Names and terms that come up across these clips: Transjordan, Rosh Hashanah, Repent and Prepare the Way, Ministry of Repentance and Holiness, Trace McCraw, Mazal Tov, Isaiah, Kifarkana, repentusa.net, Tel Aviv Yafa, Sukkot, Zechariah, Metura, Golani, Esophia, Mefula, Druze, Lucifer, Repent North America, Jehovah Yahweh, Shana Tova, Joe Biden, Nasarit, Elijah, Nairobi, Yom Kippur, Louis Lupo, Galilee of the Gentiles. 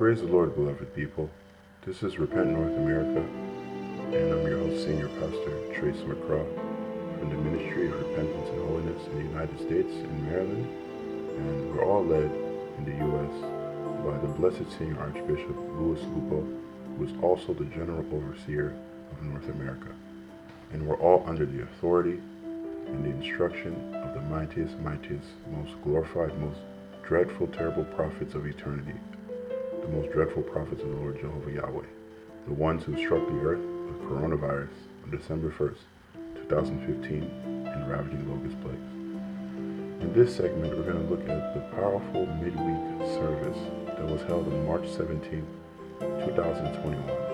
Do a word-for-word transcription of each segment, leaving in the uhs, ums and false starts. Praise the Lord, beloved people. This is Repent North America, and I'm your host, Senior Pastor Trace McCraw, from the Ministry of Repentance and Holiness in the United States in Maryland, and we're all led in the U S by the Blessed Senior Archbishop Louis Lupo, who is also the General Overseer of North America, and we're all under the authority and the instruction of the mightiest, mightiest, most glorified, most dreadful, terrible prophets of eternity, the most dreadful prophets of the Lord Jehovah Yahweh, the ones who struck the earth with coronavirus on December first, two thousand fifteen, in ravaging locust plagues. In this segment, we're going to look at the powerful midweek service that was held on March seventeenth, two thousand twenty-one,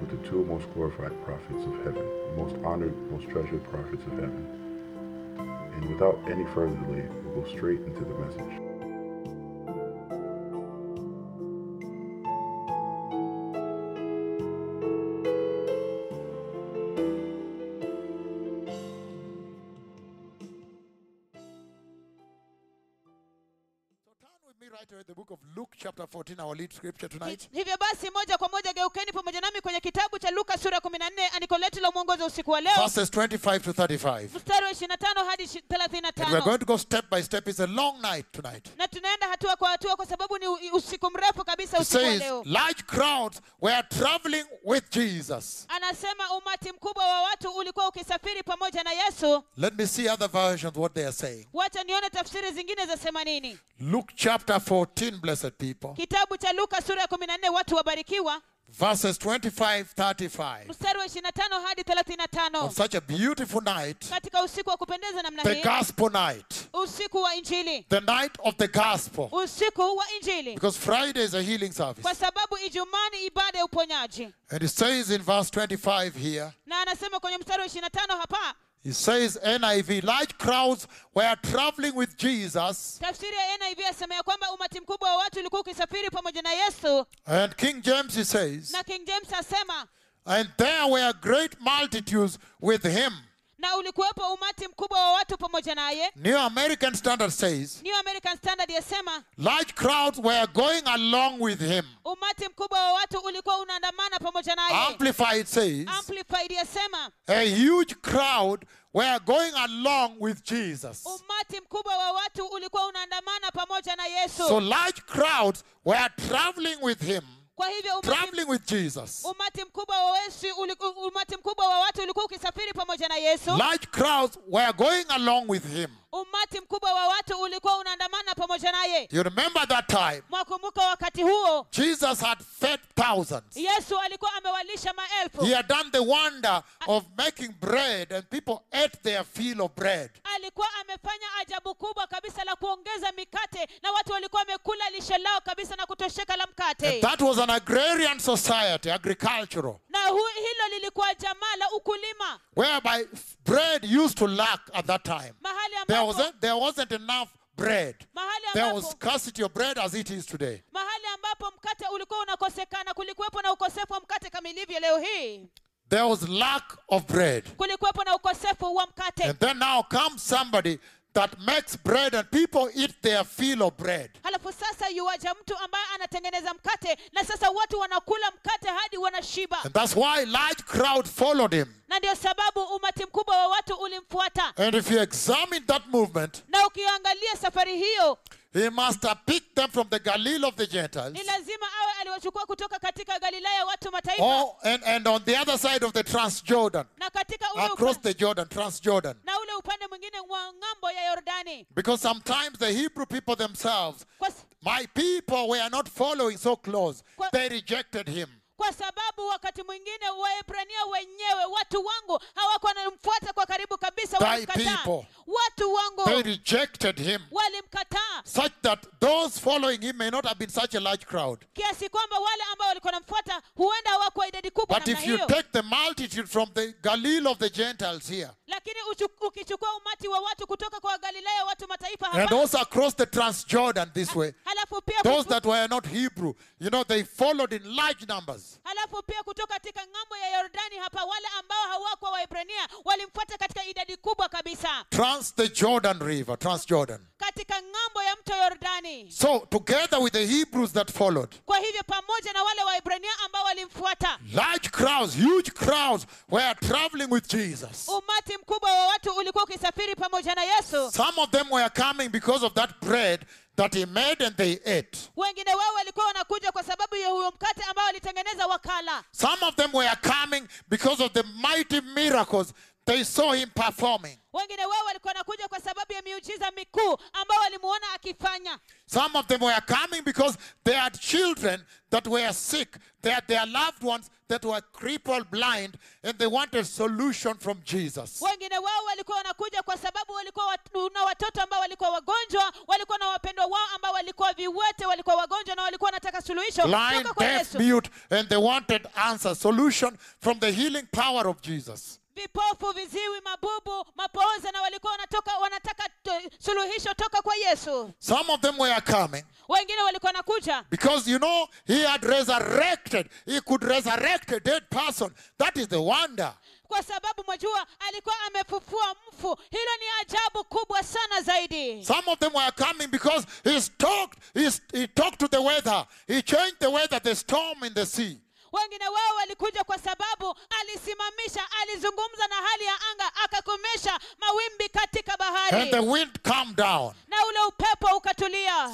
with the two most glorified prophets of heaven, most honored, most treasured prophets of heaven. And without any further delay, we'll go straight into the message. fourteen, our lead scripture tonight. Hivyo basi moja kwa moja geukeni pamoja nami kwenye kitabu cha Luka sura kumi na nne andiko letu la mwongozo usiku wa leo. Verses twenty-five to thirty-five. Mstari wa ishirini na tano hadi thelathini na tano. And we're going to go step by step. It's a long night tonight. Na tunaenda hatua kwa hatua kwa sababu ni usiku mrefu kabisa usiku wa leo. Large crowds were traveling with Jesus. Anasema umati mkubwa wa watu ulikuwa ukisafiri pamoja na Yesu. Let me see other versions what they are saying. Wacha nione tafsiri zingine zasema nini. Luke chapter fourteen, blessed people. Kitabu cha Luka sura ya kumi na nne watu wabarikiwa. Verses twenty-five to thirty-five. Mstari wa ishirini na tano hadi thelathini na tano. On such a beautiful night. Katika usiku wa kupendeza namna hii. The gospel night. Usiku wa injili. The night of the gospel. Usiku wa injili. Because Friday is a healing service. Kwa sababu Ijumaa ni ibada ya uponyaji. And it says in verse twenty-five here. Na anasema kwenye mstari wa ishirini na tano hapa. It says N I V, large crowds were traveling with Jesus. And King James, he says, and there were great multitudes with him. New American Standard says, New American Standard yasema, large crowds were going along with him. Amplified says, Amplified yasema, a huge crowd were going along with Jesus. So large crowds were traveling with him. Traveling with Jesus. Large crowds were going along with him. You remember that time? Jesus had fed thousands. He had done the wonder of making bread and people ate their fill of bread. And that was an agrarian society, agricultural, whereby bread used to lack at that time. There wasn't, there wasn't enough bread. There was scarcity of bread as it is today. There was lack of bread. And then now comes somebody that makes bread and people eat their fill of bread. And that's why large crowd followed him. And if you examine that movement, he must have picked them from the Galilee of the Gentiles. Oh, and, and on the other side of the Transjordan, across the Jordan, Transjordan. Because sometimes the Hebrew people themselves, my people were not following so close. They rejected him. Thy people, they rejected him, such that those following him may not have been such a large crowd. But if you take the multitude from the Galilee of the Gentiles here, and also across the Transjordan this way, those that were not Hebrew, you know, they followed in large numbers. Trans the Jordan River, Transjordan. So together with the Hebrews that followed, large crowds, huge crowds were traveling with Jesus. Some of them were coming because of that bread that he made and they ate. Some of them were coming because of the mighty miracles they saw him performing. Some of them were coming because they had children that were sick. They had their loved ones that were crippled, blind, and they wanted solution from Jesus. Blind, deaf, mute, and they wanted answer, solution from the healing power of Jesus. Some of them were coming because, you know, he had resurrected. He could resurrect a dead person. That is the wonder. Some of them were coming because he's talked, he's, he talked to the weather. He changed the weather, the storm in the sea. And the wind calmed down.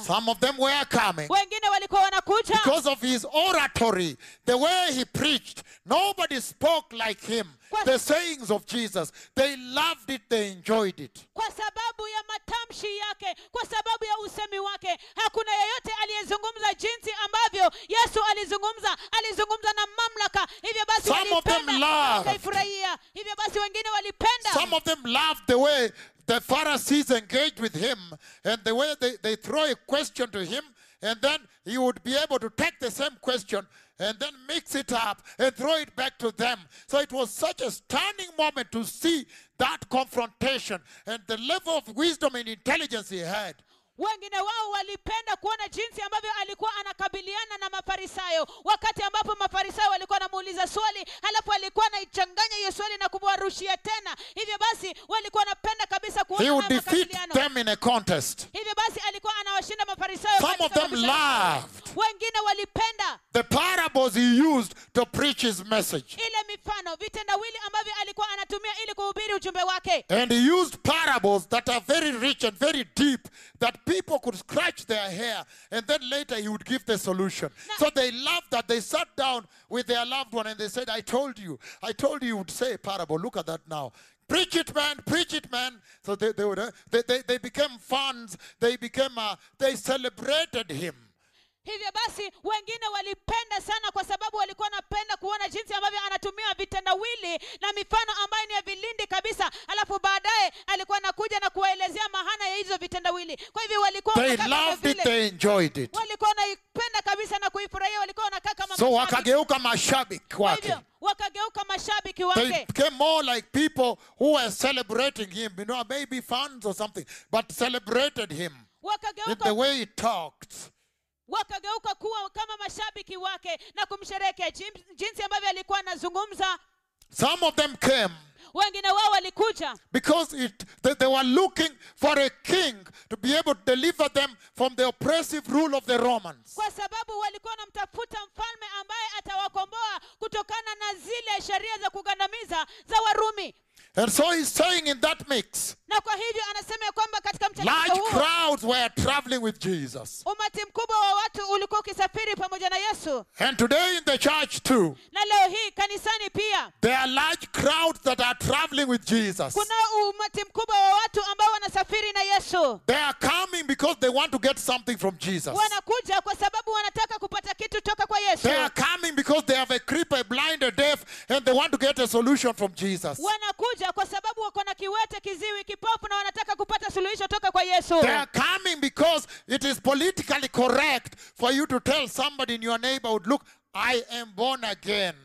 Some of them were coming because of his oratory, the way he preached. Nobody spoke like him. The sayings of Jesus, they loved it, they enjoyed it. Some of them loved. Some of them loved the way the Pharisees engaged with him and the way they, they throw a question to him, and then he would be able to take the same question and then mix it up and throw it back to them. So it was such a stunning moment to see that confrontation and the level of wisdom and intelligence he had. He would defeat them in a contest. Some of them laughed the parables he used to preach his message. And he used parables that are very rich and very deep, that people could scratch their hair, and then later he would give the solution. So they laughed that. They sat down with their loved one and they said, I told you, I told you you would say a parable. Look at that now. Preach it, man, preach it, man. So they, they, would, uh, they, they, they became fans. They became, uh, they celebrated him. They loved it, they enjoyed it. So wakageuka mashabiki wake. They became more like people who were celebrating him, you know, maybe fans or something, but celebrated him in the way he talked. Some of them came because it, they, they were looking for a king to be able to deliver them from the oppressive rule of the Romans. And so he's saying in that mix, large crowds were traveling with Jesus. And today in the church too, there are large crowds that are traveling with Jesus. They are coming because they want to get something from Jesus. They are coming because they have a cripple, a blind, a deaf, and they want to get a solution from Jesus. They are coming because it is politically correct for you to tell somebody in your neighborhood, look, I am born again.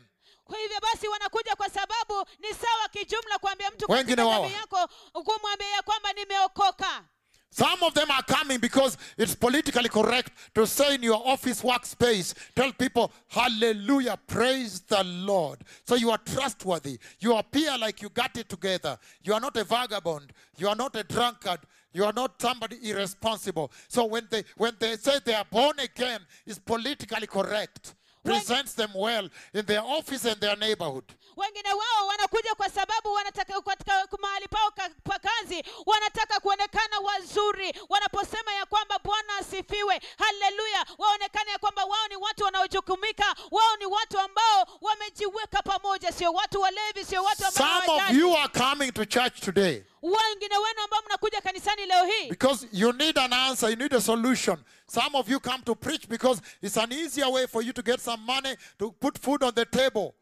Some of them are coming because it's politically correct to say in your office workspace, tell people, hallelujah, praise the Lord. So you are trustworthy. You appear like you got it together. You are not a vagabond. You are not a drunkard. You are not somebody irresponsible. So when they when they say they are born again, it's politically correct. When, presents them well in their office and their neighborhood. Wengine wao wanakuja kwa sababu wanataka katika mahali pao kwa kazi, wanataka kuonekana wazuri. Wanaposema ya kwamba Bwana asifiwe, haleluya, waonekane ya kwamba wao ni watu wanaojukumika, wao ni watu ambao wamejiweka pamoja, sio watu walevi, sio watu ambao hawajali. Some of you are coming to church today because you need an answer, you need a solution. Some of you come to preach because it's an easier way for you to get some money to put food on the table.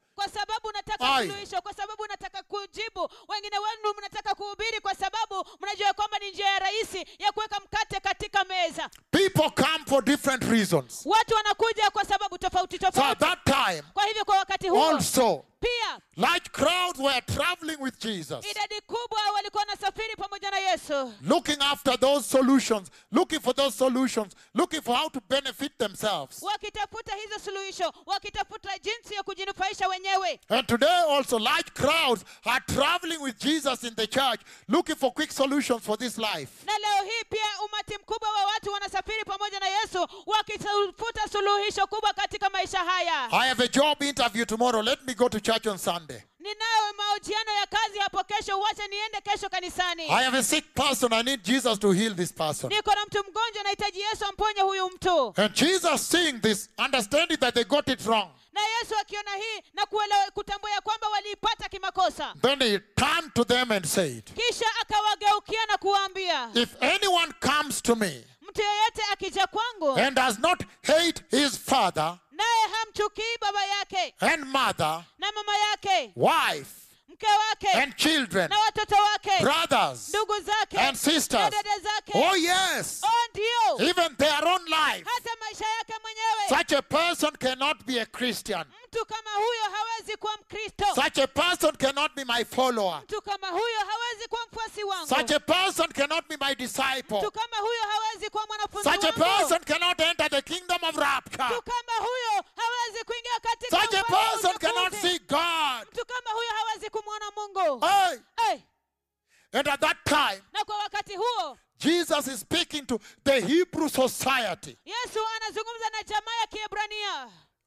People come for different reasons. So at that time, also, large crowds were traveling with Jesus, looking after those solutions, looking for those solutions, looking for how to benefit themselves. And today also large crowds are traveling with Jesus in the church, looking for quick solutions for this life. I have a job interview tomorrow. Let me go to church on Sunday. I have a sick person. I need Jesus to heal this person. And Jesus, seeing this, understanding that they got it wrong, then he turned to them and said, if anyone comes to me and does not hate his father and mother, wife, and children, brothers, and sisters, oh yes, even their own life, such a person cannot be a Christian. Such a person cannot be my follower. Such a person cannot be my disciple. Such a person cannot enter the kingdom of rapture. Such a person cannot see God. Hey. Hey. And at that time, Jesus is speaking to the Hebrew society.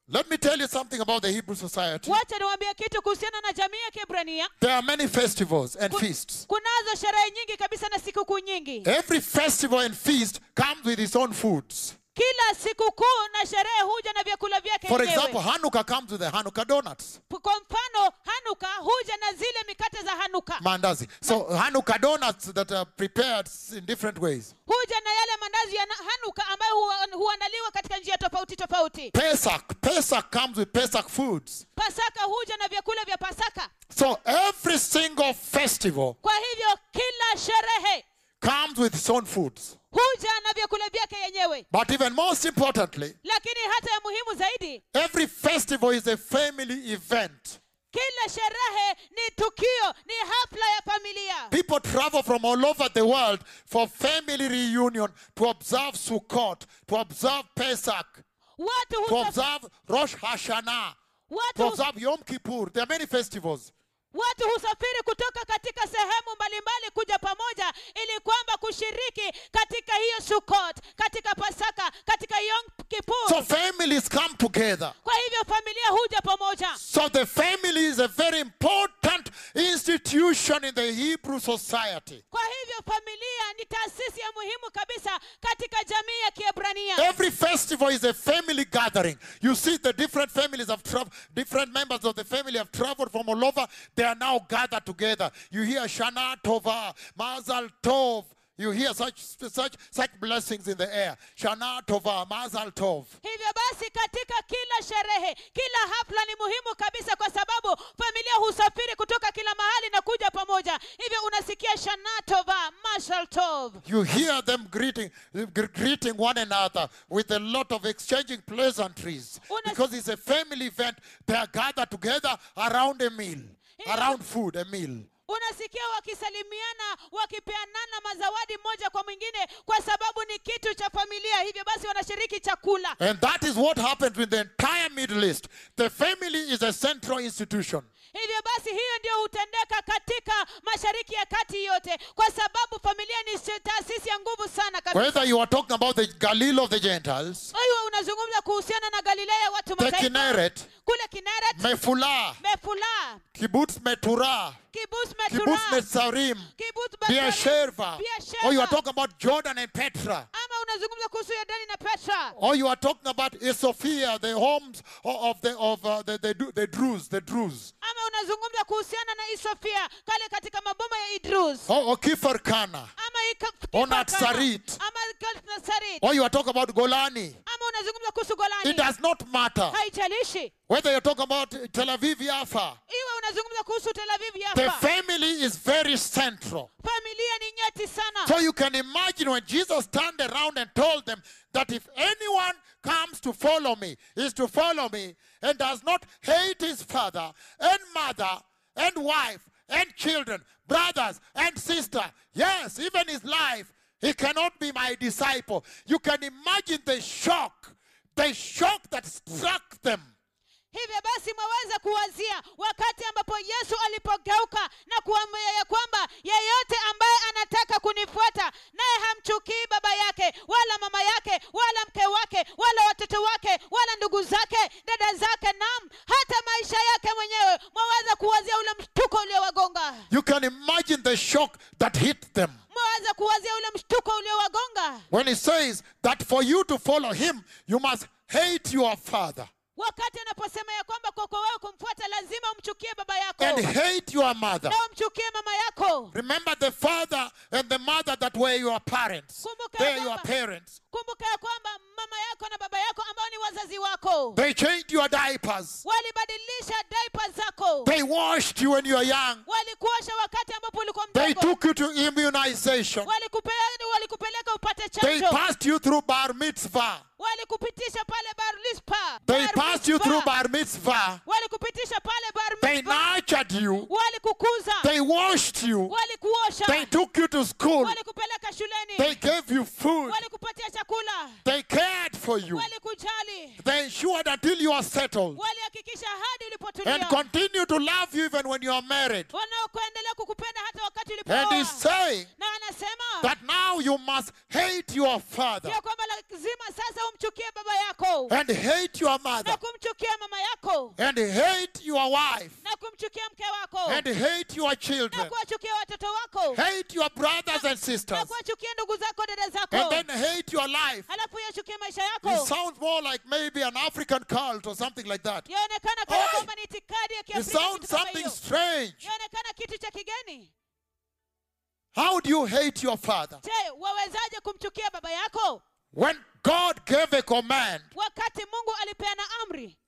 Let me tell you something about the Hebrew society. There are many festivals and feasts. Every festival and feast comes with its own foods. For example, Hanukkah comes with the Hanukkah donuts. Mandazi. So Hanukkah donuts that are prepared in different ways. Pesach. Pesach comes with Pesach foods. So every single festival comes with its own foods. But even most importantly, every festival is a family event. People travel from all over the world for family reunion, to observe Sukkot, to observe Pesach, to observe Rosh Hashanah, to observe Yom Kippur. There are many festivals. Watu husafiri kutoka katika sehemu mbalimbali kuja pamoja ili kwamba kushiriki katika hiyo Sukkot, katika Pasaka, katika Yom Kippur. So families come together. Kwa hivyo familia huja pamoja. So the family is a very important institution in the Hebrew society. Kwa hivyo familia ni taasisi ya muhimu kabisa katika jamii ya Kiebrania. Every festival is a family gathering. You see the different families have traveled, different members of the family have traveled from all over. They are now gathered together. You hear Shana Tova, Mazal Tov. You hear such such such blessings in the air. Shana Tova, Mazal Tov. Hivyo basi katika kila sherehe, kila hafla ni muhimu kabisa kwa sababu familia husafiri kutoka kila mahali na kuja pamoja. Hivyo unasikia Shana Tova, Mazal Tov. You hear them greeting greeting one another with a lot of exchanging pleasantries. Because it's a family event, they are gathered together around a meal. Around food, a meal. Unasikia wakisalimiana, wakipeanana mazawadi moja kwa mwingine kwa sababu ni kitu cha familia, hivyo basi wanashiriki chakula. And that is what happened with the entire Middle East. The family is a central institution. Hivyo basi hiyo ndio hutendeka katika Mashariki ya Kati yote kwa sababu familia ni taasisi ya nguvu sana kabisa. Whether you are talking about the Galilee of the Gentiles, au unazungumza kuhusiana na Galilea ya watu mataifa, Kinneret, kule Kinneret, Mefula, Mefula, Kibbutz Metura, Kibbutz Metura, Kibbutz Nasarim, Kibbutz Beersheba, or you are talking about Jordan and Petra, ama unazungumza kuhusu Yordani na Petra, or you are talking about Esophia, the homes of the of uh, the, the the Druze, the Druze, ama unazungumza kuhusiana na Esophia, kale katika maboma ya Druze, or Kifarkana, ama Kifarkana, Nasarit, ama Nasarit, or you are talking about Golani, ama unazungumza kuhusu Golani. It does not matter. Haijalishi. Whether you're talking about Tel Aviv Yafa, the family is very central. So you can imagine when Jesus turned around and told them that if anyone comes to follow me, is to follow me, and does not hate his father and mother and wife and children, brothers and sisters, yes, even his life, he cannot be my disciple. You can imagine the shock, the shock that struck them. Hivyo basi mwaweza kuwazia wakati ambapo Yesu alipogeuka na kuambia ya kwamba yeyote ambaye anataka kunifuata naye hamchukii baba yake wala mama yake wala mke wake wala watoto wake wala ndugu zake dada zake nam hata maisha yake mwenyewe, mwaweza kuwazia ule mshtuko uliowagonga. You can imagine the shock that hit them. Mwaweza kuwazia ule mshtuko uliowagonga. When he says that for you to follow him you must hate your father. Wakati anaposema ya kwamba koko wewe kumfuata lazima umchukie baba yako. And hate your mother. Na umchukie mama yako. Remember the father and the mother that were your parents. They are your parents. Kumbuka ya kwamba mama yako na baba yako ambao ni wazazi wako. They changed your diapers. Walibadilisha diapers zako. They washed you when you were young. Walikuosha wakati ambapo ulikuwa mdogo. They took you to immunization. Walikupeleka walikupeleka upate chanjo. They passed you through bar mitzvah. Walikupitisha pale bar mitzvah. They passed you through bar mitzvah. Walikupitisha pale bar mitzvah. They nurtured you. Walikukuza. They washed you. Walikuosha. They took you to school. Walikupeleka shuleni. They gave you food. Walikupatia chakula. They cared for you. Walikujali. They ensured until you are settled. Walihakikisha hadi ulipotulia. And continue to love you even when you are married. Wanaokuendelea kukupenda hata wakati ulipooa. And he's saying that now you must hate your father. Ya kwamba lazima sasa umchukie baba yako. And hate your mother. Na kumchukia mama yako. And hate your wife. Na kumchukia mke wako. And hate your children. Na kuwachukia watoto wako. Hate your brothers and sisters. Na kuwachukia ndugu zako dada zako. And then hate your life. Halafu yachukie maisha yako. It sounds more like maybe an African cult or something like that. Yaonekana kama ni itikadi ya Kiafrika. It sounds something strange. Yaonekana kitu cha kigeni. How do you hate your father? Je, wawezaje kumchukia baba yako? When God gave a command, wakati Mungu alipeana amri,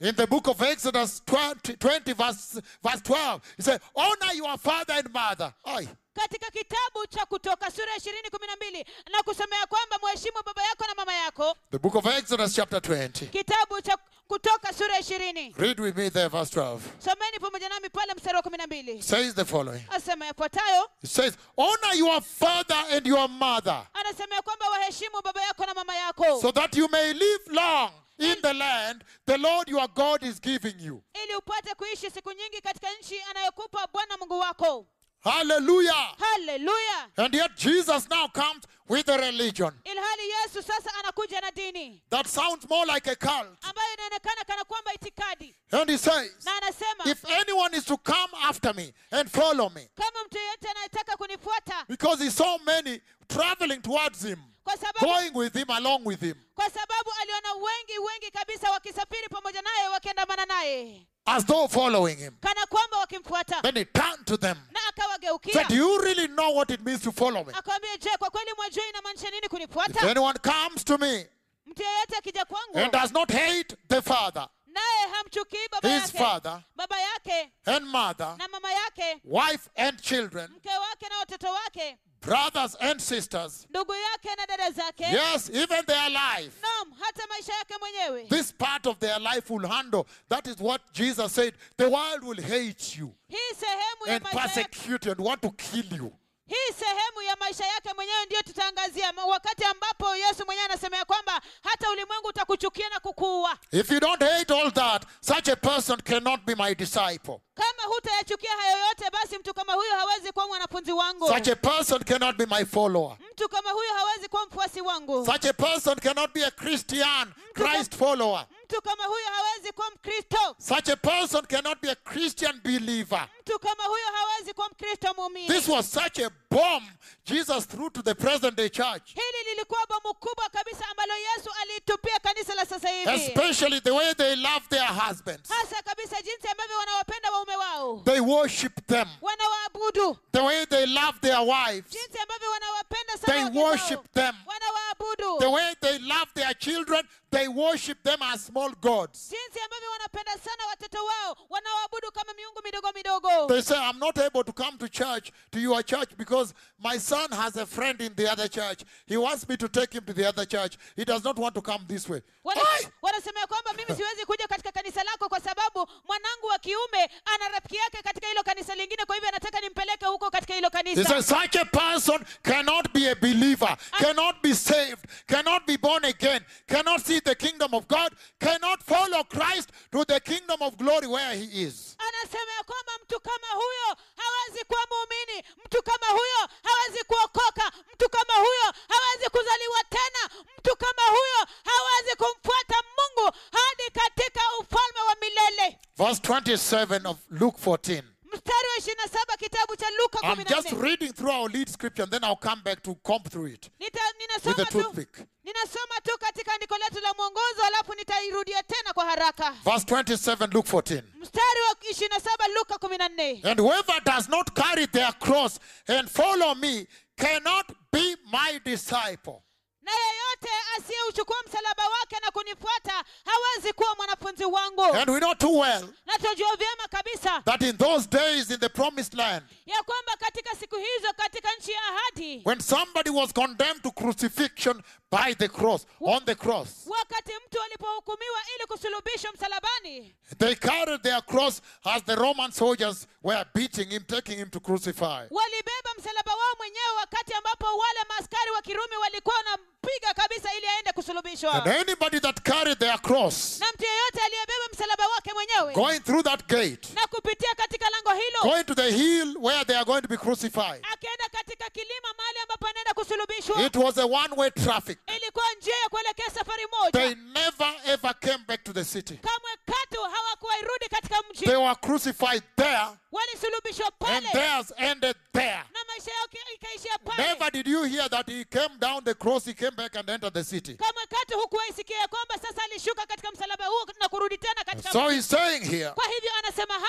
in the book of Exodus twenty, twenty verse, verse twelve, he said, honor your father and mother. Oi. Katika kitabu cha Kutoka sura ishirini kumi na mbili na kusemea kwamba mheshimu baba yako na mama yako. The book of Exodus chapter twenty. Kitabu cha Kutoka sura ishirini. Read with me there verse twelve. Someni pamoja nami pale mstari wa kumi na mbili. Says the following. Asema yafuatayo. It says, honor your father and your mother. Anasema kwamba waheshimu baba yako na mama yako. So that you may live long in the land the Lord your God is giving you. Ili upate kuishi siku nyingi katika nchi anayokupa Bwana Mungu wako. Hallelujah. Hallelujah. And yet Jesus now comes with a religion that sounds more like a cult. And he says, if anyone is to come after me and follow me, because he saw many traveling towards him, going with him, along with him, as though following him. Then he turned to them. Said, do you really know what it means to follow me? If anyone comes to me and does not hate the father, his father and mother, wife and children, brothers and sisters, yes, even their life, this part of their life will handle. That is what Jesus said. The world will hate you and persecute you and want to kill you. Hii sehemu ya maisha yake mwenyewe ndiyo tutangazia wakati ambapo Yesu mwenyewe anasema ya kwamba hata ulimwengu utakuchukia na kukuua. If you don't hate all that, such a person cannot be my disciple. Kama hutayachukia hayo yote, basi mtu kama huyo hawezi kuwa mwanafunzi wangu. Such a person cannot be my follower. Mtu kama huyo hawezi kuwa mfuasi wangu. Such a person cannot be a Christian, Christ follower. Mtu kama huyo hawezi kuwa Mkristo. Such a person cannot be a Christian believer. Mtu kama huyo hawezi kuwa Mkristo muumini. This was such a bomb Jesus threw to the present day church. Hili lilikuwa bomu kubwa kabisa ambalo Yesu alitupia kanisa la sasa hivi. Especially the way they love their husbands. Hasa kabisa jinsi ambavyo wanawapenda waume wao. They worship them. Wanawaabudu. The way they love their wives. Jinsi ambavyo wanawapenda sana wake wao. They worship them. Wanawaabudu. The way they love their children, they worship them as small gods. Jinsi ambavyo wanapenda sana watoto wao, wanawaabudu kama miungu midogo midogo. They say, I'm not able to come to church, to your church, because my son has a friend in the other church. He wants me to take him to the other church. He does not want to come this way. Wanasema kwamba mimi siwezi kuja katika kanisa lako kwa sababu mwanangu wa kiume ana rafiki yake katika hilo kanisa lingine, kwa hivyo anataka nimpeleke huko katika hilo kanisa. Such a person cannot be a believer, cannot be saved, cannot be born again, cannot see the kingdom of God, cannot follow Christ to the kingdom of glory where he is. Anasema kwamba mtu kama huyo hawezi kuwa muumini, mtu kama huyo hawezi kuokoka, mtu kama huyo hawezi kuzaliwa tena, mtu kama huyo hawezi kumfuata Mungu hadi katika ufalme wa milele. Verse twenty-seven of Luke fourteen. I'm just reading through our lead scripture and then I'll come back to comb through it with a toothpick. Verse twenty-seven, Luke fourteen. And whoever does not carry their cross and follow me cannot be my disciple. And we know too well that in those days in the promised land, when somebody was condemned to crucifixion by the cross, on the cross, they carried their cross as the Roman soldiers were beating him, taking him to crucify. And anybody that carried their cross, going through that gate, going to the hill where they are going to be crucified, it was a one-way traffic. They never ever came back to the city. They were crucified there, and theirs ended there. Never did you hear that he came down the cross, he came back and entered the city. And so he's saying here,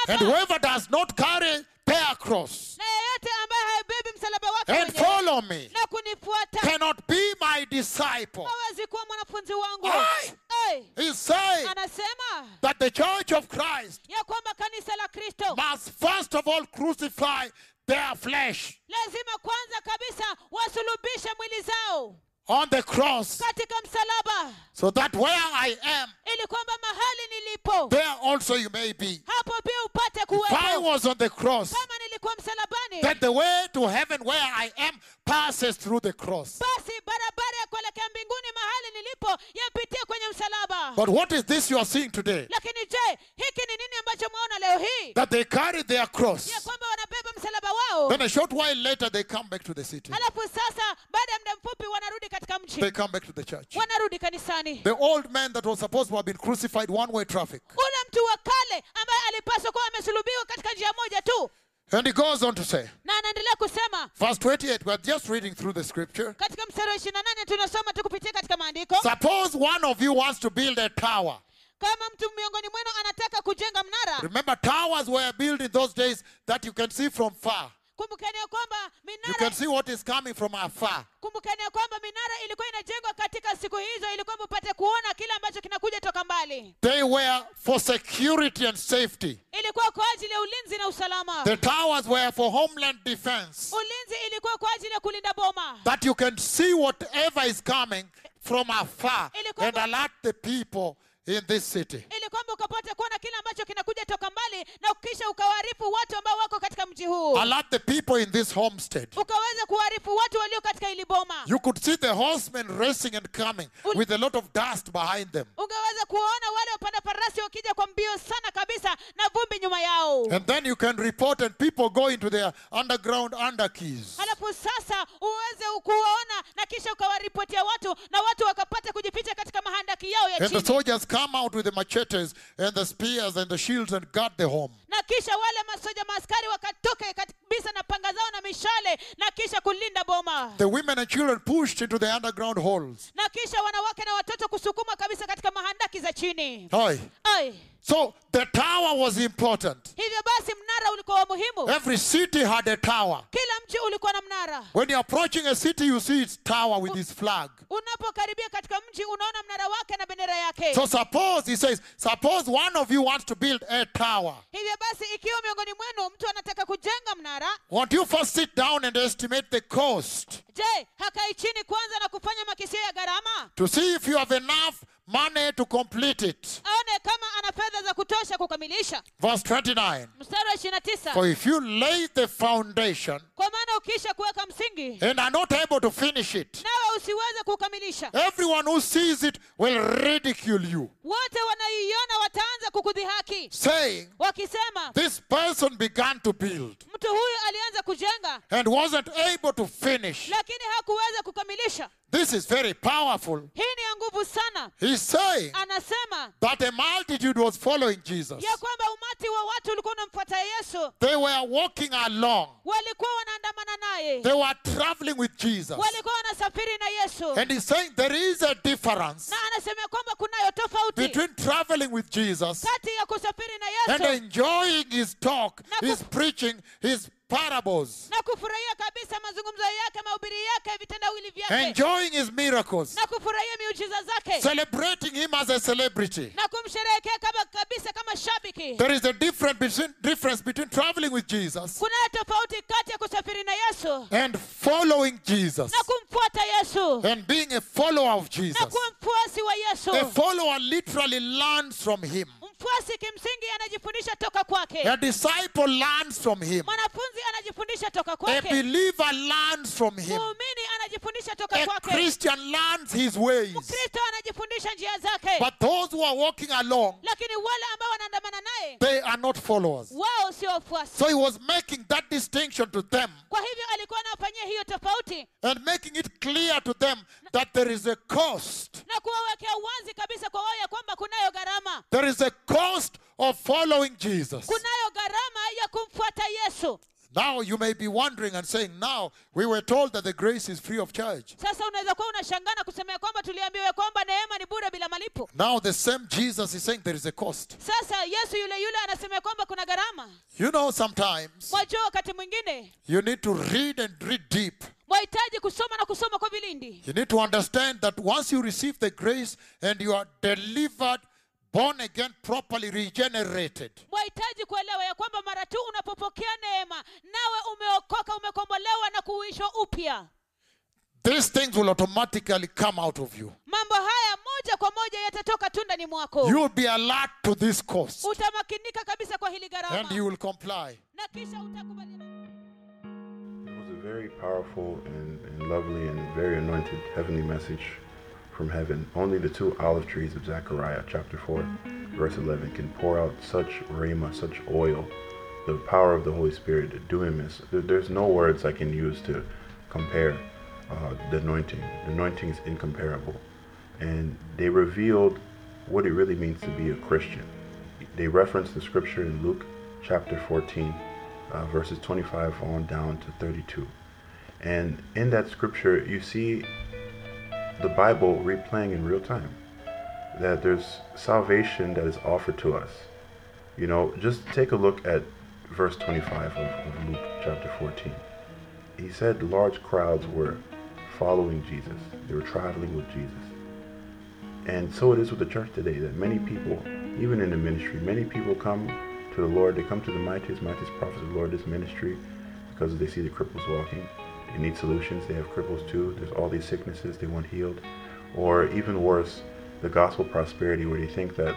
and whoever does not carry their cross and follow me cannot be my disciple. I, he's saying that the church of Christ must first of all crucify their flesh on the cross, so that where I am, there also you may be. If I was on the cross, that the way to heaven where I am passes through the cross. But what is this you are seeing today? That they carry their cross, then a short while later they come back to the city. They come back to the church. The old man that was supposed to have been crucified, one-way traffic. And he goes on to say, verse twenty-eight, we are just reading through the scripture. Suppose one of you wants to build a tower. Remember, towers were built in those days that you can see from far. You can see what is coming from afar. They were for security and safety. The towers were for homeland defense. That you can see whatever is coming from afar and alert the people in this city. Alert the people in this homestead. You could see the horsemen racing and coming with a lot of dust behind them. And then you can report and people go into their underground underkeys. And the soldiers come out with the machetes and the spears and the shields and guard the home. The women and children pushed into the underground holes. Oi. Oi. So the tower was important. Every city had a tower. When you're approaching a city, you see its tower with its flag. So suppose, he says, suppose one of you wants to build a tower. Won't you first sit down and estimate the cost? To see if you have enough money to complete it. Verse twenty-nine. For if you lay the foundation and are not able to finish it, everyone who sees it will ridicule you, saying, this person began to build and wasn't able to finish. This is very powerful. He's saying that a multitude was following Jesus. They were walking along. They were traveling with Jesus. And he's saying there is a difference between traveling with Jesus and enjoying his talk, his preaching, his parables, enjoying his miracles, celebrating him as a celebrity. There is a difference between, difference between traveling with Jesus and following Jesus and being a follower of Jesus. A follower literally learns from him. A disciple learns from him. A believer learns from him. A Christian learns his ways. But those who are walking along, they are not followers. So he was making that distinction to them and making it clear to them that there is a cost. There is a cost of following Jesus. Now you may be wondering and saying, now we were told that the grace is free of charge. Now the same Jesus is saying there is a cost. You know, sometimes you need to read and read deep. You need to understand that once you receive the grace and you are delivered, born again, properly regenerated, these things will automatically come out of you. You will be alert to this cost. And you will comply. It was a very powerful and, and lovely and very anointed heavenly message from heaven. Only the two olive trees of Zechariah chapter four verse eleven can pour out such rhema, such oil, the power of the Holy Spirit, the dunamis. There's no words I can use to compare uh, the anointing. The anointing is incomparable. And they revealed what it really means to be a Christian. They referenced the scripture in Luke chapter fourteen uh, verses twenty-five on down to thirty-two. And in that scripture you see the Bible replaying in real time, that there's salvation that is offered to us. You know, just take a look at verse twenty-five of, of Luke chapter fourteen. He said large crowds were following Jesus. They were traveling with Jesus. And so it is with the church today, that many people, even in the ministry, many people come to the Lord. They come to the mightiest, mightiest prophets of the Lord, this ministry, because they see the cripples walking. They need solutions. They have cripples too. There's all these sicknesses they want healed. Or even worse, the gospel prosperity, where they think that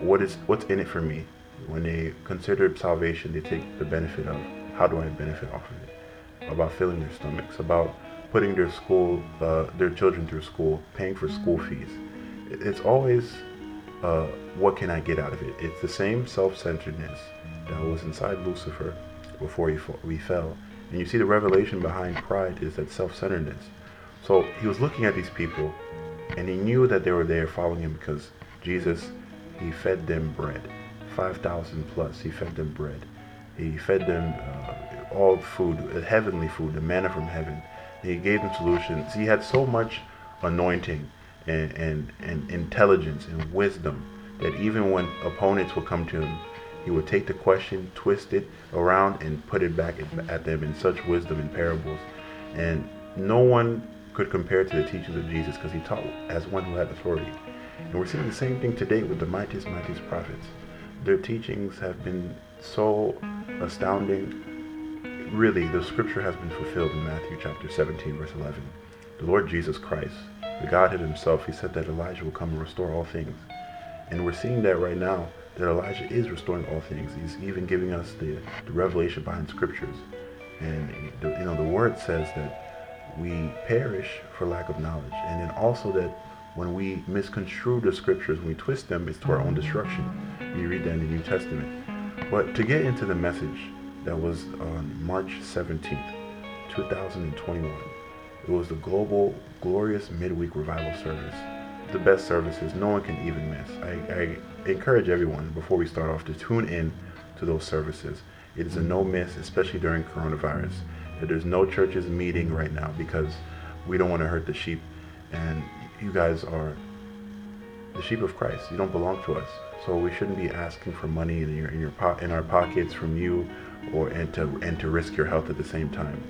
what is what's in it for me? When they consider salvation, they take the benefit of, how do I benefit off of it? About filling their stomachs, about putting their school, uh, their children through school, paying for school fees. It's always, uh, what can I get out of it? It's the same self-centeredness that was inside Lucifer before he fought, we fell. And you see the revelation behind pride is that self-centeredness. So he was looking at these people, and he knew that they were there following him because Jesus, he fed them bread. five thousand plus, he fed them bread. He fed them uh, all food, heavenly food, the manna from heaven. He gave them solutions. He had so much anointing and, and, and intelligence and wisdom that even when opponents would come to him, he would take the question, twist it around, and put it back at them in such wisdom and parables. And no one could compare to the teachings of Jesus, because he taught as one who had authority. And we're seeing the same thing today with the mightiest, mightiest prophets. Their teachings have been so astounding. Really, the scripture has been fulfilled in Matthew chapter seventeen, verse eleven. The Lord Jesus Christ, the Godhead himself, he said that Elijah will come and restore all things. And we're seeing that right now, that Elijah is restoring all things. He's even giving us the, the revelation behind scriptures. And the, you know, the word says that we perish for lack of knowledge. And then also that when we misconstrue the scriptures, when we twist them, it's to our own destruction. You read that in the New Testament. But to get into the message, that was on March seventeenth, two thousand twenty-one. It was the Global Glorious Midweek Revival Service. The best services, no one can even miss. I, I encourage everyone, before we start off, to tune in to those services. It is a no miss, especially during coronavirus. There's no churches meeting right now because we don't want to hurt the sheep. And you guys are the sheep of Christ. You don't belong to us. So we shouldn't be asking for money in your in your po- in our pockets from you, or and to and to risk your health at the same time.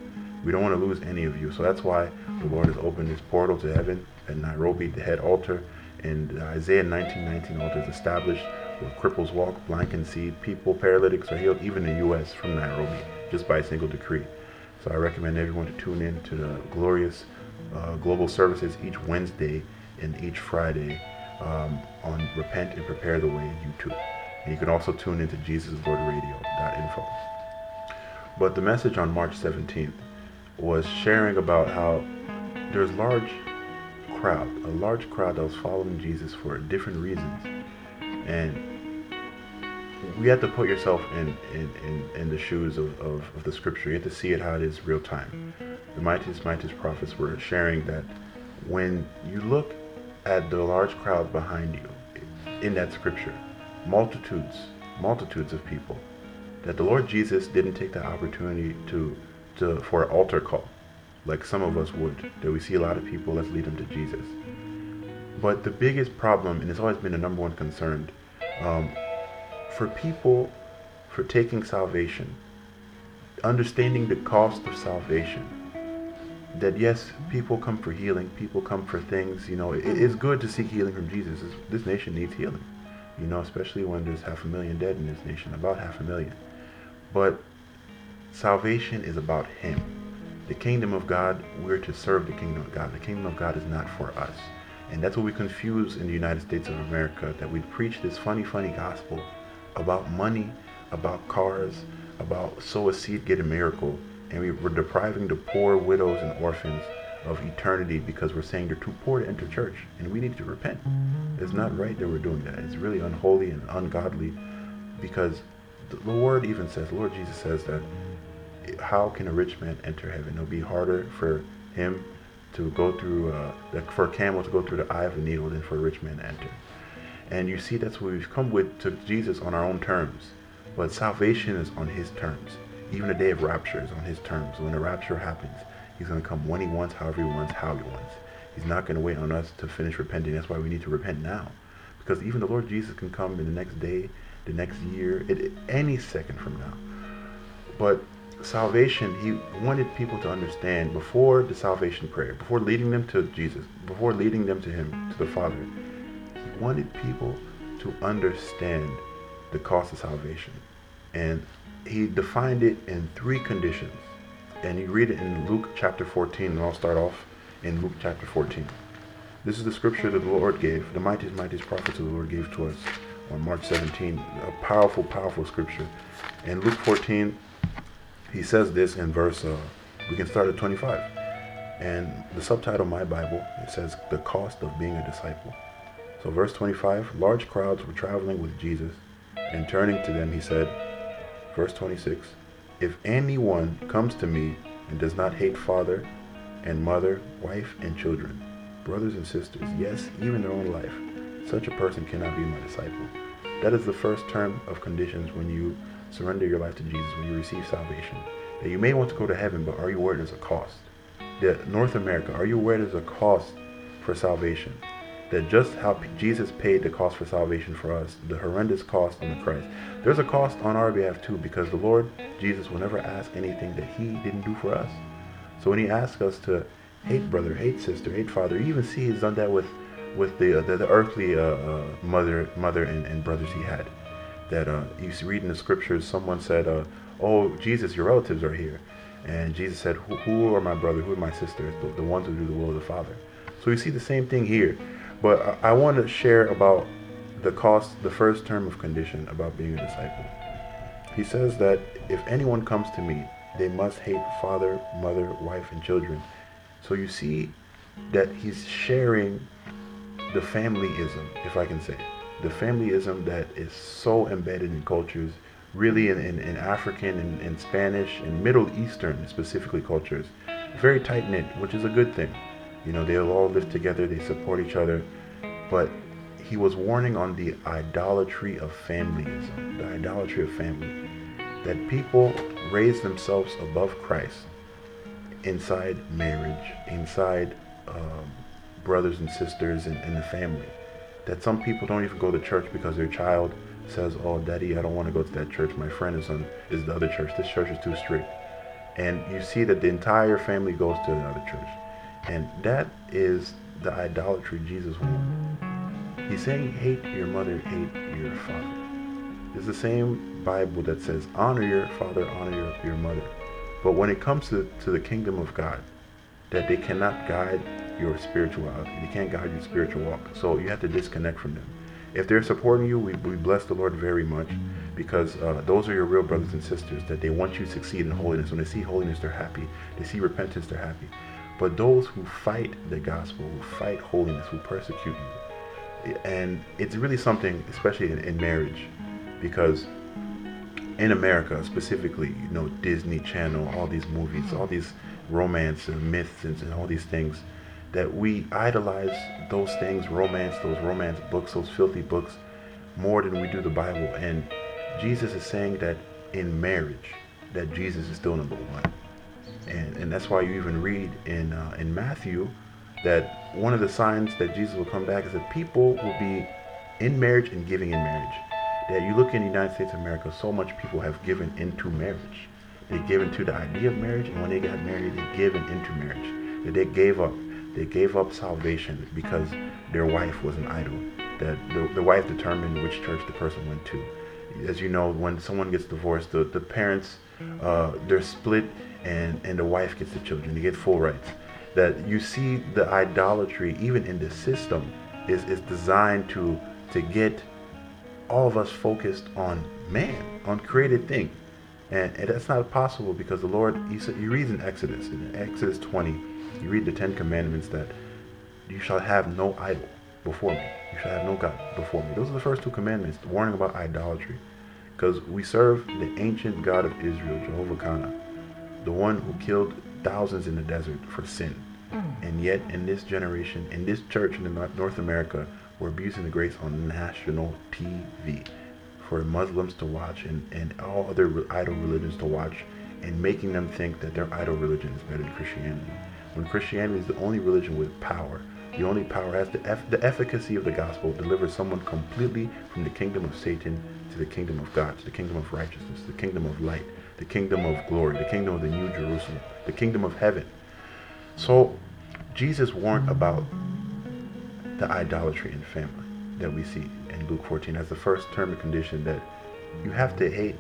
We don't want to lose any of you. So that's why the Lord has opened this portal to heaven at Nairobi, the head altar, and Isaiah nineteen nineteen altar is established, where cripples walk, blind can see, people paralytics are healed, even in the U S from Nairobi, just by a single decree. So I recommend everyone to tune in to the glorious uh, global services each Wednesday and each Friday. Um, on Repent and Prepare the Way YouTube. And you can also tune into Jesus Lord Radio dot info. But the message on March seventeenth was sharing about how there's a large crowd, a large crowd that was following Jesus for different reasons. And you have to put yourself in, in, in, in the shoes of, of, of the scripture. You have to see it how it is real time. The mightiest, mightiest prophets were sharing that when you look at the large crowd behind you in that scripture, multitudes, multitudes of people, that the Lord Jesus didn't take that opportunity to, to for an altar call, like some of us would, that we see a lot of people, let's lead them to Jesus. But the biggest problem, and it's always been the number one concern, um, for people, for taking salvation, understanding the cost of salvation, that yes, people come for healing, people come for things, you know, it is good to seek healing from Jesus. This nation needs healing, you know, especially when there's half a million dead in this nation, about half a million. But salvation is about him. The kingdom of God, we're to serve the kingdom of God. The kingdom of God is not for us. And that's what we confuse in the United States of America, that we preach this funny, funny gospel about money, about cars, about sow a seed, get a miracle. And we were depriving the poor, widows, and orphans of eternity because we're saying they're too poor to enter church, and we need to repent. It's not right that we're doing that. It's really unholy and ungodly, because the Lord even says, Lord Jesus says that, how can a rich man enter heaven? It'll be harder for him to go through, uh, for a camel to go through the eye of a needle than for a rich man to enter. And you see, that's what we've come with, to Jesus on our own terms, but salvation is on his terms. Even the day of rapture is on his terms. When the rapture happens, he's going to come when he wants, however he wants, how he wants. He's not going to wait on us to finish repenting. That's why we need to repent now. Because even the Lord Jesus can come in the next day, the next year, it, any second from now. But salvation, he wanted people to understand before the salvation prayer, before leading them to Jesus, before leading them to him, to the Father, he wanted people to understand the cost of salvation. And he defined it in three conditions. And you read it in Luke chapter fourteen, and I'll start off in Luke chapter fourteen. This is the scripture that the Lord gave, the mightiest, mightiest prophets that the Lord gave to us on March seventeenth. A powerful, powerful scripture. In Luke fourteen, he says this in verse, uh, we can start at twenty-five. And the subtitle, My Bible, it says, The Cost of Being a Disciple. So verse twenty-five, large crowds were traveling with Jesus, and turning to them, he said, verse twenty-six, if anyone comes to me and does not hate father and mother, wife and children, brothers and sisters, yes, even their own life, such a person cannot be my disciple. That is the first term of conditions when you surrender your life to Jesus, when you receive salvation. That you may want to go to heaven, but are you aware there's a cost? That North America, are you aware there's a cost for salvation? That just how Jesus paid the cost for salvation for us, the horrendous cost on the Christ. There's a cost on our behalf too, because the Lord Jesus will never ask anything that he didn't do for us. So when he asks us to hate brother, hate sister, hate father, you even see he's done that with with the uh, the, the earthly uh, uh, mother mother and, and brothers he had. That uh, you read in the scriptures, someone said, uh, oh, Jesus, your relatives are here. And Jesus said, who, who are my brother, who are my sister? The, the ones who do the will of the Father. So you see the same thing here. But I want to share about the cost, the first term of condition about being a disciple. He says that if anyone comes to me, they must hate father, mother, wife, and children. So you see that he's sharing the familyism, if I can say it. The familyism that is so embedded in cultures, really in, in, in African and in, in Spanish and Middle Eastern specifically cultures, very tight-knit, which is a good thing. You know, they'll all live together, they support each other. But he was warning on the idolatry of familyism, the idolatry of family. That people raise themselves above Christ inside marriage, inside um, brothers and sisters and, and the family. That some people don't even go to church because their child says, oh, daddy, I don't want to go to that church. My friend is, on, is the other church. This church is too strict. And you see that the entire family goes to another church. And that is the idolatry Jesus warned. He's saying, hate your mother, hate your father. It's the same Bible that says, honor your father, honor your, your mother. But when it comes to, to the kingdom of God, that they cannot guide your spirituality. They can't guide your spiritual walk. So you have to disconnect from them. If they're supporting you, we, we bless the Lord very much, because uh, those are your real brothers and sisters, that they want you to succeed in holiness. When they see holiness, they're happy. They see repentance, they're happy. But those who fight the gospel, who fight holiness, who persecute you, and it's really something, especially in, in marriage, because in America specifically, you know, Disney Channel, all these movies, all these romance and myths and, and all these things, that we idolize those things, romance, those romance books, those filthy books, more than we do the Bible. And Jesus is saying that in marriage, that Jesus is still number one. And, and that's why you even read in uh, in Matthew that one of the signs that Jesus will come back is that people will be in marriage and giving in marriage. That you look in the United States of America, so much people have given into marriage. They give into the idea of marriage, and when they got married, they gave into marriage. That they gave up. They gave up salvation because their wife was an idol. That the, the wife determined which church the person went to. As you know, when someone gets divorced, the, the parents, uh, they're split, and, and the wife gets the children. They get full rights. That you see the idolatry, even in the system, is, is designed to, to get all of us focused on man, on created thing. And, and that's not possible, because the Lord, you, you read in Exodus, in Exodus twenty, you read the Ten Commandments that you shall have no idol before me. You shall have no God before me. Those are the first two commandments, warning about idolatry. Because we serve the ancient God of Israel, Jehovah Yahweh, the one who killed thousands in the desert for sin. And yet in this generation, in this church in North America, we're abusing the grace on national T V for Muslims to watch and, and all other idol religions to watch, and making them think that their idol religion is better than Christianity. When Christianity is the only religion with power. The only power has the, eff- the efficacy of the gospel delivers someone completely from the kingdom of Satan to the kingdom of God, to the kingdom of righteousness, the kingdom of light, the kingdom of glory, the kingdom of the New Jerusalem, the kingdom of heaven. So Jesus warned about the idolatry in family that we see in Luke fourteen as the first term and condition, that you have to hate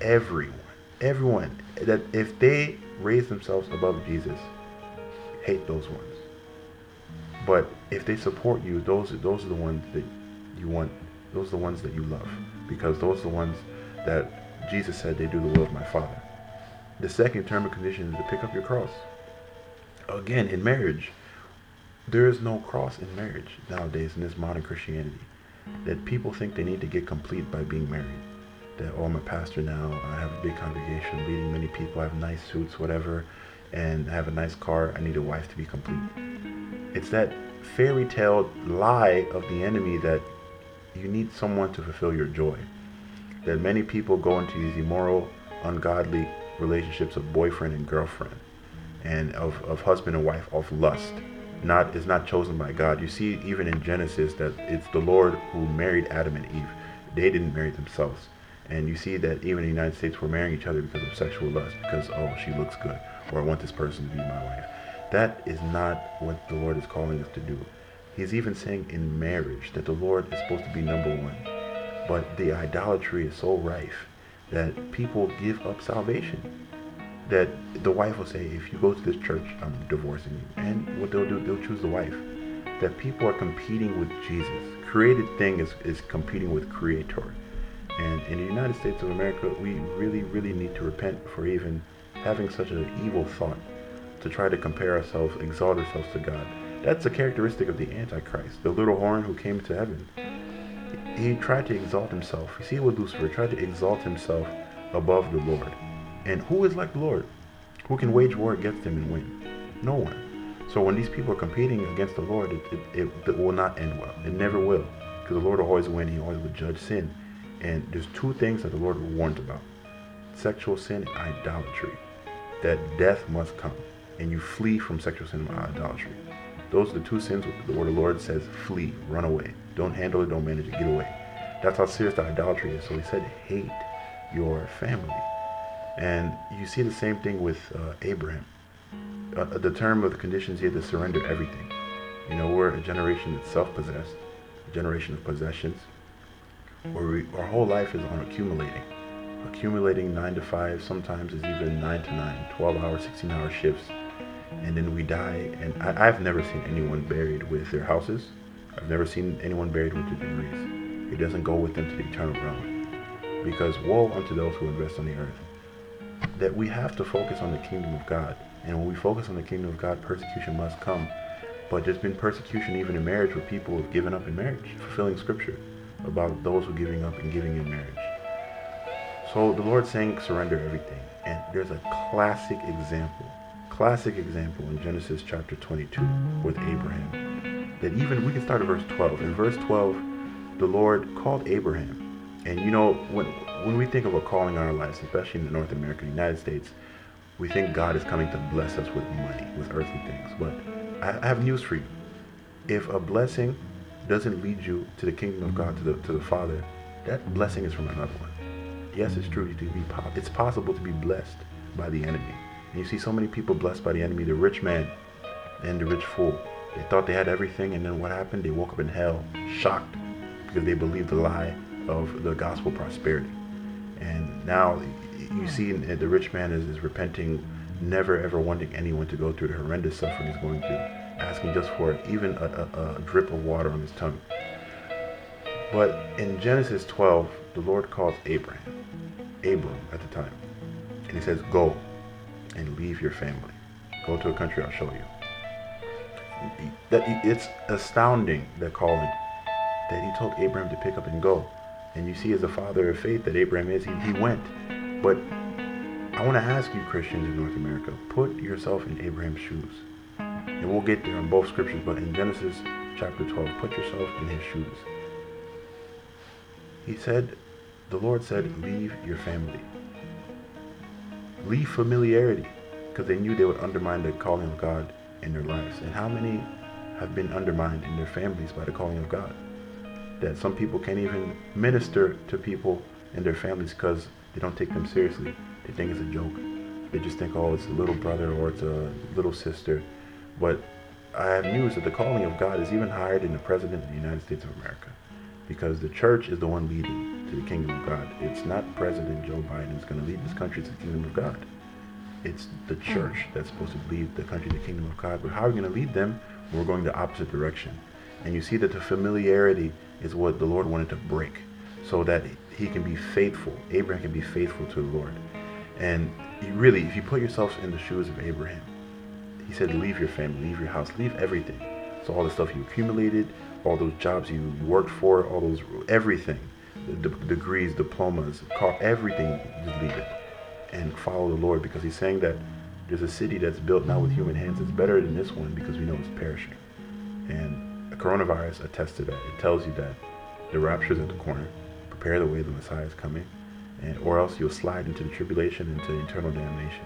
everyone, everyone, that if they raise themselves above Jesus, hate those ones. But if they support you, those, those are the ones that you want, those are the ones that you love, because those are the ones that Jesus said they do the will of my Father. The second term and condition is to pick up your cross. Again, in marriage, there is no cross in marriage nowadays in this modern Christianity, that people think they need to get complete by being married. That, oh, I'm a pastor now, I have a big congregation, leading many people, I have nice suits, whatever, and I have a nice car, I need a wife to be complete. It's that fairy tale lie of the enemy that you need someone to fulfill your joy. That many people go into these immoral, ungodly relationships of boyfriend and girlfriend, and of, of husband and wife, of lust. Not is not chosen by God. You see even in Genesis that it's the Lord who married Adam and Eve. They didn't marry themselves. And you see that even in the United States, we're marrying each other because of sexual lust, because, oh, she looks good, or I want this person to be my wife. That is not what the Lord is calling us to do. He's even saying in marriage that the Lord is supposed to be number one. But the idolatry is so rife that people give up salvation. That the wife will say, if you go to this church, I'm divorcing you. And what they'll do, they'll choose the wife. That people are competing with Jesus. Created thing is, is competing with Creator. And in the United States of America, we really, really need to repent for even having such an evil thought to try to compare ourselves, exalt ourselves to God. That's a characteristic of the Antichrist, the little horn who came to heaven. He tried to exalt himself. You see what Lucifer tried to exalt himself above the Lord. And who is like the Lord? Who can wage war against him and win? No one. So when these people are competing against the Lord, it, it, it, it will not end well. It never will. Because the Lord will always win. He always will judge sin. And there's two things that the Lord warned about. Sexual sin and idolatry. That death must come. And you flee from sexual sin and idolatry. Those are the two sins where the Lord says, flee, run away. Don't handle it, don't manage it, get away. That's how serious the idolatry is. So he said, hate your family. And you see the same thing with uh, Abraham. Uh, the term of the conditions here, to surrender everything. You know, we're a generation that's self-possessed, a generation of possessions, where we, our whole life is on accumulating. Accumulating nine to five, sometimes is even nine to nine, twelve hour, sixteen hour shifts. And then we die, and I, I've never seen anyone buried with their houses. I've never seen anyone buried with their degrees. It doesn't go with them to the eternal realm. Because woe unto those who invest on the earth. That we have to focus on the kingdom of God. And when we focus on the kingdom of God, persecution must come. But there's been persecution even in marriage, where people have given up in marriage, fulfilling scripture about those who are giving up and giving in marriage. So the Lord's saying, surrender everything. And there's a classic example, classic example in Genesis chapter twenty-two with Abraham. That even, we can start at verse twelve. In verse twelve, the Lord called Abraham. And you know, when When we think of a calling on our lives, especially in the North America, United States, we think God is coming to bless us with money, with earthly things. But I have news for you. If a blessing doesn't lead you to the kingdom of God, to the to the Father, that blessing is from another one. Yes, it's true. To be po- it's possible to be blessed by the enemy. And you see so many people blessed by the enemy, the rich man and the rich fool. They thought they had everything, and then what happened? They woke up in hell, shocked, because they believed the lie of the gospel prosperity. And now you see the rich man is, is repenting, never ever wanting anyone to go through the horrendous suffering he's going through, asking just for even a, a, a drip of water on his tongue. But in Genesis twelve, the Lord calls Abraham, Abram at the time, and he says, go and leave your family. Go to a country I'll show you. That, it's astounding, the calling, that he told Abraham to pick up and go. And you see, as a father of faith that Abraham is, he, he went. But I want to ask you, Christians in North America, put yourself in Abraham's shoes. And we'll get there in both scriptures, but in Genesis chapter twelve, put yourself in his shoes. He said, the Lord said, leave your family. Leave familiarity, because they knew they would undermine the calling of God in their lives. And how many have been undermined in their families by the calling of God? That some people can't even minister to people and their families because they don't take them seriously. They think it's a joke. They just think, oh, it's a little brother or it's a little sister. But I have news that the calling of God is even higher than the President of the United States of America, because the church is the one leading to the kingdom of God. It's not President Joe Biden who's going to lead this country to the kingdom of God. It's the church that's supposed to lead the country to the kingdom of God. But how are we going to lead them? We're going the opposite direction. And you see that the familiarity is what the Lord wanted to break, so that he can be faithful. Abraham can be faithful to the Lord. And you really, if you put yourself in the shoes of Abraham, he said, leave your family, leave your house, leave everything. So all the stuff you accumulated, all those jobs you worked for, all those, everything, the, the degrees, diplomas, car, everything, just leave it and follow the Lord, because he's saying that there's a city that's built not with human hands. It's better than this one because we know it's perishing. And the coronavirus attests to that. It tells you that the rapture's at the corner. Prepare the way, the Messiah is coming, and or else you'll slide into the tribulation, into eternal damnation.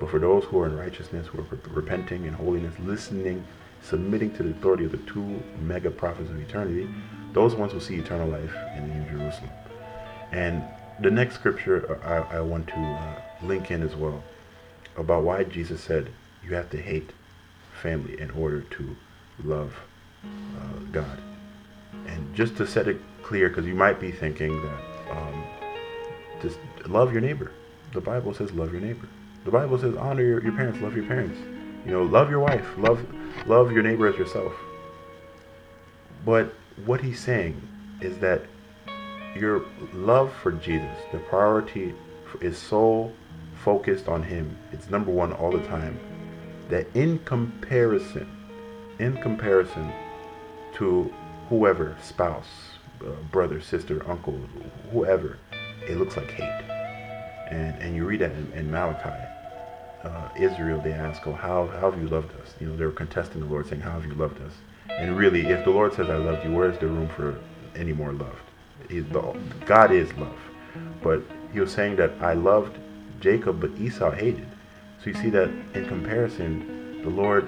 But for those who are in righteousness, who are repenting in holiness, listening, submitting to the authority of the two mega prophets of eternity, those ones will see eternal life in the New Jerusalem. And the next scripture I, I want to uh, link in as well, about why Jesus said you have to hate family in order to love uh, God. And just to set it clear, because you might be thinking that um, just love your neighbor. The Bible says love your neighbor. The Bible says honor your, your parents, love your parents. You know, love your wife, love, love your neighbor as yourself. But what he's saying is that your love for Jesus, the priority is so focused on him, it's number one all the time, that in comparison, in comparison to whoever, spouse, uh, brother, sister, uncle, whoever, it looks like hate. And and you read that in, in Malachi. Uh, Israel, they ask, oh, how, how have you loved us? You know, they were contesting the Lord, saying, how have you loved us? And really, if the Lord says, I loved you, where is the room for any more love? He's the, God is love. But he was saying that I loved Jacob, but Esau hated. So you see that in comparison, the Lord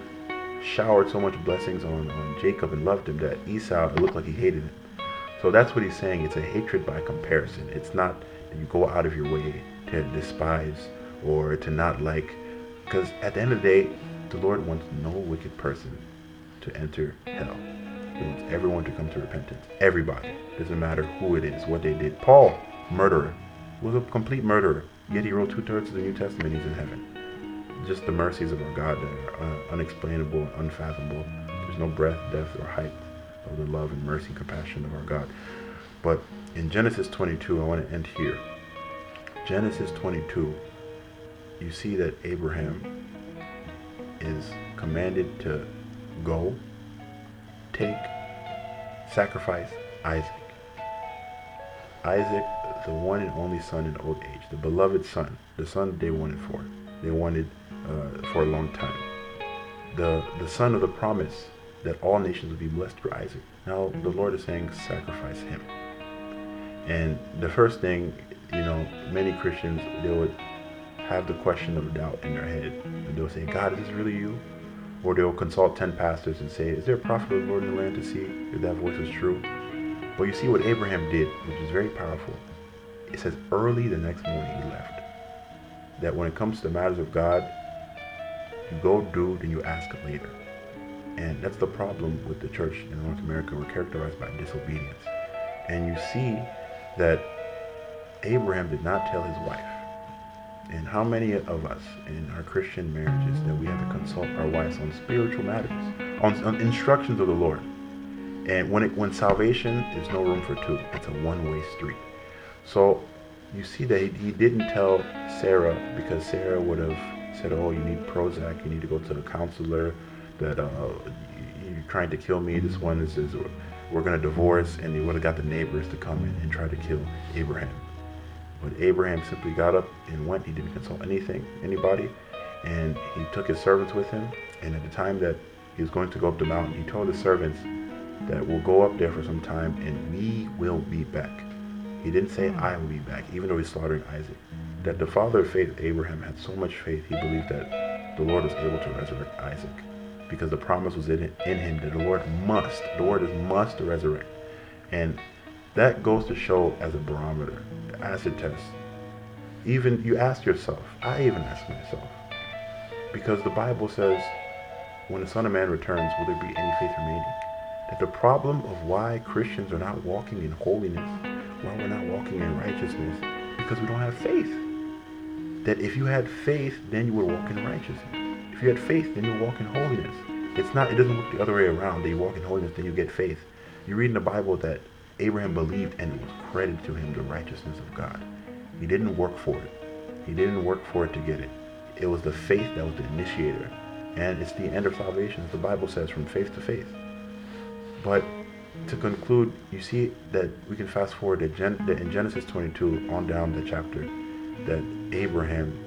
showered so much blessings on, on Jacob and loved him, that Esau, it looked like he hated him. So that's what he's saying. It's a hatred by comparison. It's not that you go out of your way to despise or to not like. Because at the end of the day, the Lord wants no wicked person to enter hell. He wants everyone to come to repentance. Everybody. Doesn't matter who it is, what they did. Paul, murderer, was a complete murderer. Yet he wrote two-thirds of the New Testament. He's in heaven. Just the mercies of our God that are unexplainable, unfathomable. There's no breadth, depth, or height of the love and mercy and compassion of our God. But in Genesis twenty-two, I want to end here. Genesis twenty-two, you see that Abraham is commanded to go, take, sacrifice Isaac. Isaac, the one and only son in old age, the beloved son, the son they wanted for, they wanted uh, for a long time. The, the son of the promise that all nations would be blessed through Isaac. Now the Lord is saying, sacrifice him. And the first thing, you know, many Christians, they would have the question of doubt in their head. And they'll say, God, is this really you? Or they'll consult ten pastors and say, is there a prophet of the Lord in the land, to see if that voice is true? But you see what Abraham did, which is very powerful. It says early the next morning he left. That when it comes to the matters of God, you go do, then you ask him later. And that's the problem with the church in North America. We're characterized by disobedience. And you see that Abraham did not tell his wife. And how many of us in our Christian marriages that we have to consult our wives on spiritual matters, on, on instructions of the Lord. And when it, when salvation is no room for two, it's a one-way street. So you see that he, he didn't tell Sarah, because Sarah would have said, oh, you need Prozac, you need to go to a counselor, that uh, you're trying to kill me, this one is, is we're going to divorce, and he would have got the neighbors to come in and try to kill Abraham. But Abraham simply got up and went. He didn't consult anything, anybody, and he took his servants with him. And at the time that he was going to go up the mountain, he told his servants that we'll go up there for some time and we will be back. He didn't say I will be back, even though he's slaughtering Isaac. That the father of faith, Abraham, had so much faith, he believed that the Lord was able to resurrect Isaac, because the promise was in, in him that the Lord must, the word is must, resurrect. And that goes to show as a barometer, acid test, Even you ask yourself, I even ask myself, because the Bible says, when the Son of Man returns, will there be any faith remaining? That the problem of why Christians are not walking in holiness, why we're not walking in righteousness, because we don't have faith. That if you had faith, then you would walk in righteousness. If you had faith, then you walk in holiness. It's not, it doesn't work the other way around. That you walk in holiness, then you get faith. You read in the Bible that Abraham believed and it was credited to him the righteousness of God. He didn't work for it. He didn't work for it to get it. It was the faith that was the initiator. And it's the end of salvation, as the Bible says, from faith to faith. But to conclude, you see that we can fast forward to Gen- that in Genesis twenty-two on down the chapter, that Abraham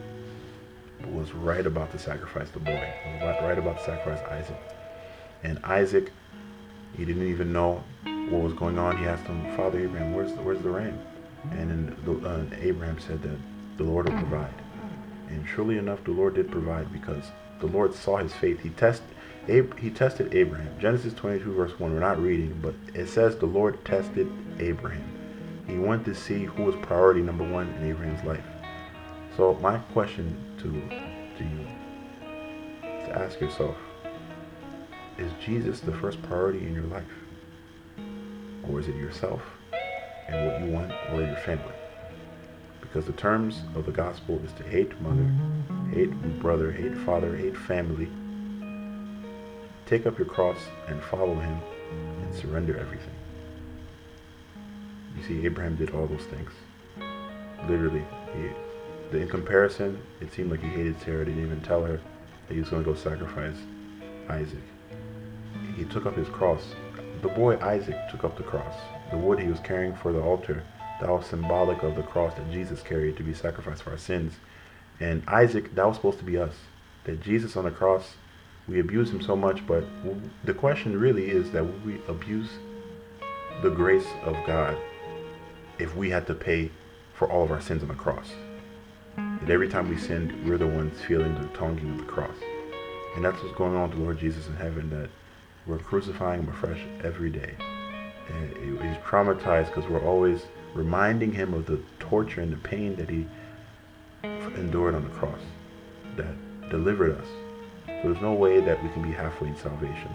was right about to sacrifice the boy, was right about to sacrifice Isaac. And Isaac, he didn't even know what was going on. He asked him, Father Abraham, where's the, where's the ram? And then the, uh, Abraham said that the Lord will provide. And surely enough, the Lord did provide, because the Lord saw his faith. He test, Ab- he tested Abraham. Genesis twenty-two verse one, we're not reading, but it says the Lord tested Abraham. He wanted to see who was priority number one in Abraham's life. So my question to, to you is to ask yourself, is Jesus the first priority in your life? Or is it yourself and what you want, or your family? Because the terms of the gospel is to hate mother, hate brother, hate father, hate family. Take up your cross and follow him and surrender everything. You see, Abraham did all those things. Literally, he, the, in comparison, it seemed like he hated Sarah. He didn't even tell her that he was going to go sacrifice Isaac. He took up his cross. The boy Isaac took up the cross. The wood he was carrying for the altar, that was symbolic of the cross that Jesus carried to be sacrificed for our sins. And Isaac, that was supposed to be us. That Jesus on the cross, we abuse him so much, but the question really is that would we abuse the grace of God if we had to pay for all of our sins on the cross? That every time we sinned, we're the ones feeling the tonguing of the cross. And that's what's going on with the Lord Jesus in heaven, that we're crucifying him afresh every day. And he's traumatized because we're always reminding him of the torture and the pain that he endured on the cross, that delivered us. So there's no way that we can be halfway in salvation.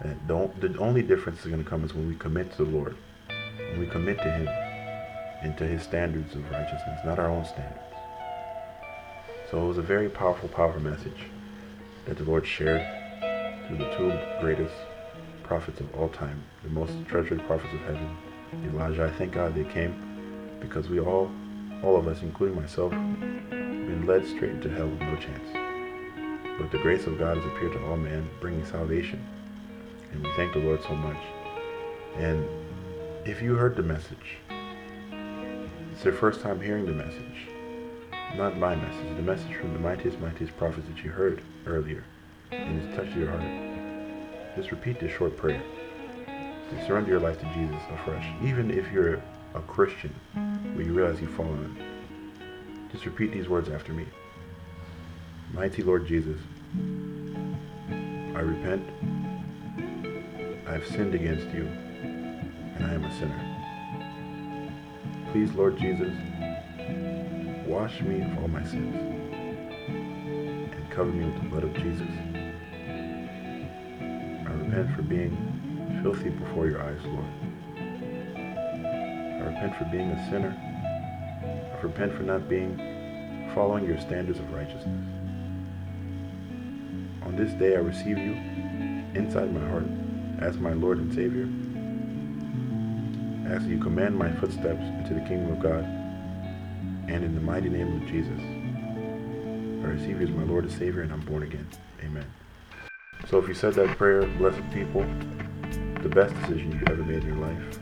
And the, the only difference is going to come is when we commit to the Lord, when we commit to him and to his standards of righteousness, not our own standards. So it was a very powerful, powerful message that the Lord shared through the two greatest prophets of all time, the most treasured prophets of heaven, Elijah. I thank God they came, because we all, all of us, including myself, have been led straight into hell with no chance. But the grace of God has appeared to all men, bringing salvation. And we thank the Lord so much. And if you heard the message, it's your first time hearing the message, not my message, the message from the mightiest, mightiest prophets that you heard earlier, and it's touched your heart, just repeat this short prayer. To surrender your life to Jesus afresh. Even if you're a Christian, but you realize you've fallen, just repeat these words after me. Mighty Lord Jesus, I repent. I have sinned against you, and I am a sinner. Please, Lord Jesus, wash me of all my sins, and cover me with the blood of Jesus. I repent for being filthy before your eyes, Lord. I repent for being a sinner. I repent for not being, following your standards of righteousness. On this day, I receive you inside my heart as my Lord and Savior. I ask that you command my footsteps into the kingdom of God, and in the mighty name of Jesus, I receive you as my Lord and Savior, and I'm born again. Amen. So if you said that prayer, blessed people, the best decision you've ever made in your life.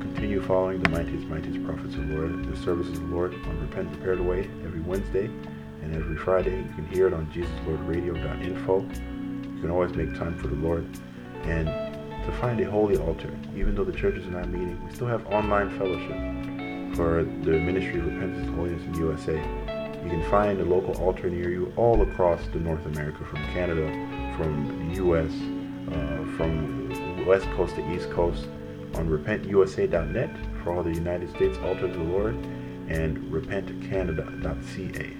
Continue following the mightiest, mightiest prophets of the Lord, the services of the Lord on Repent and Prepare the Way every Wednesday and every Friday. You can hear it on Jesus Lord Radio dot info. You can always make time for the Lord. And to find a holy altar, even though the churches are not meeting, we still have online fellowship for the Ministry of Repentance and Holiness in the U S A. You can find a local altar near you all across the North America, from Canada, from the U S, uh, from West Coast to East Coast, on repent u s a dot net for all the United States altars of the Lord, and repent canada dot c a.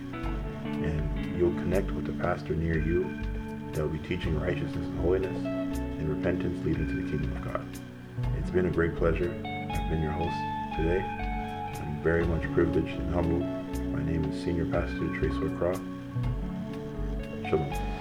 And you'll connect with a pastor near you that will be teaching righteousness and holiness and repentance leading to the kingdom of God. It's been a great pleasure. I've been your host today. I'm very much privileged and humbled. My name is Senior Pastor Trace McCraw. Shalom.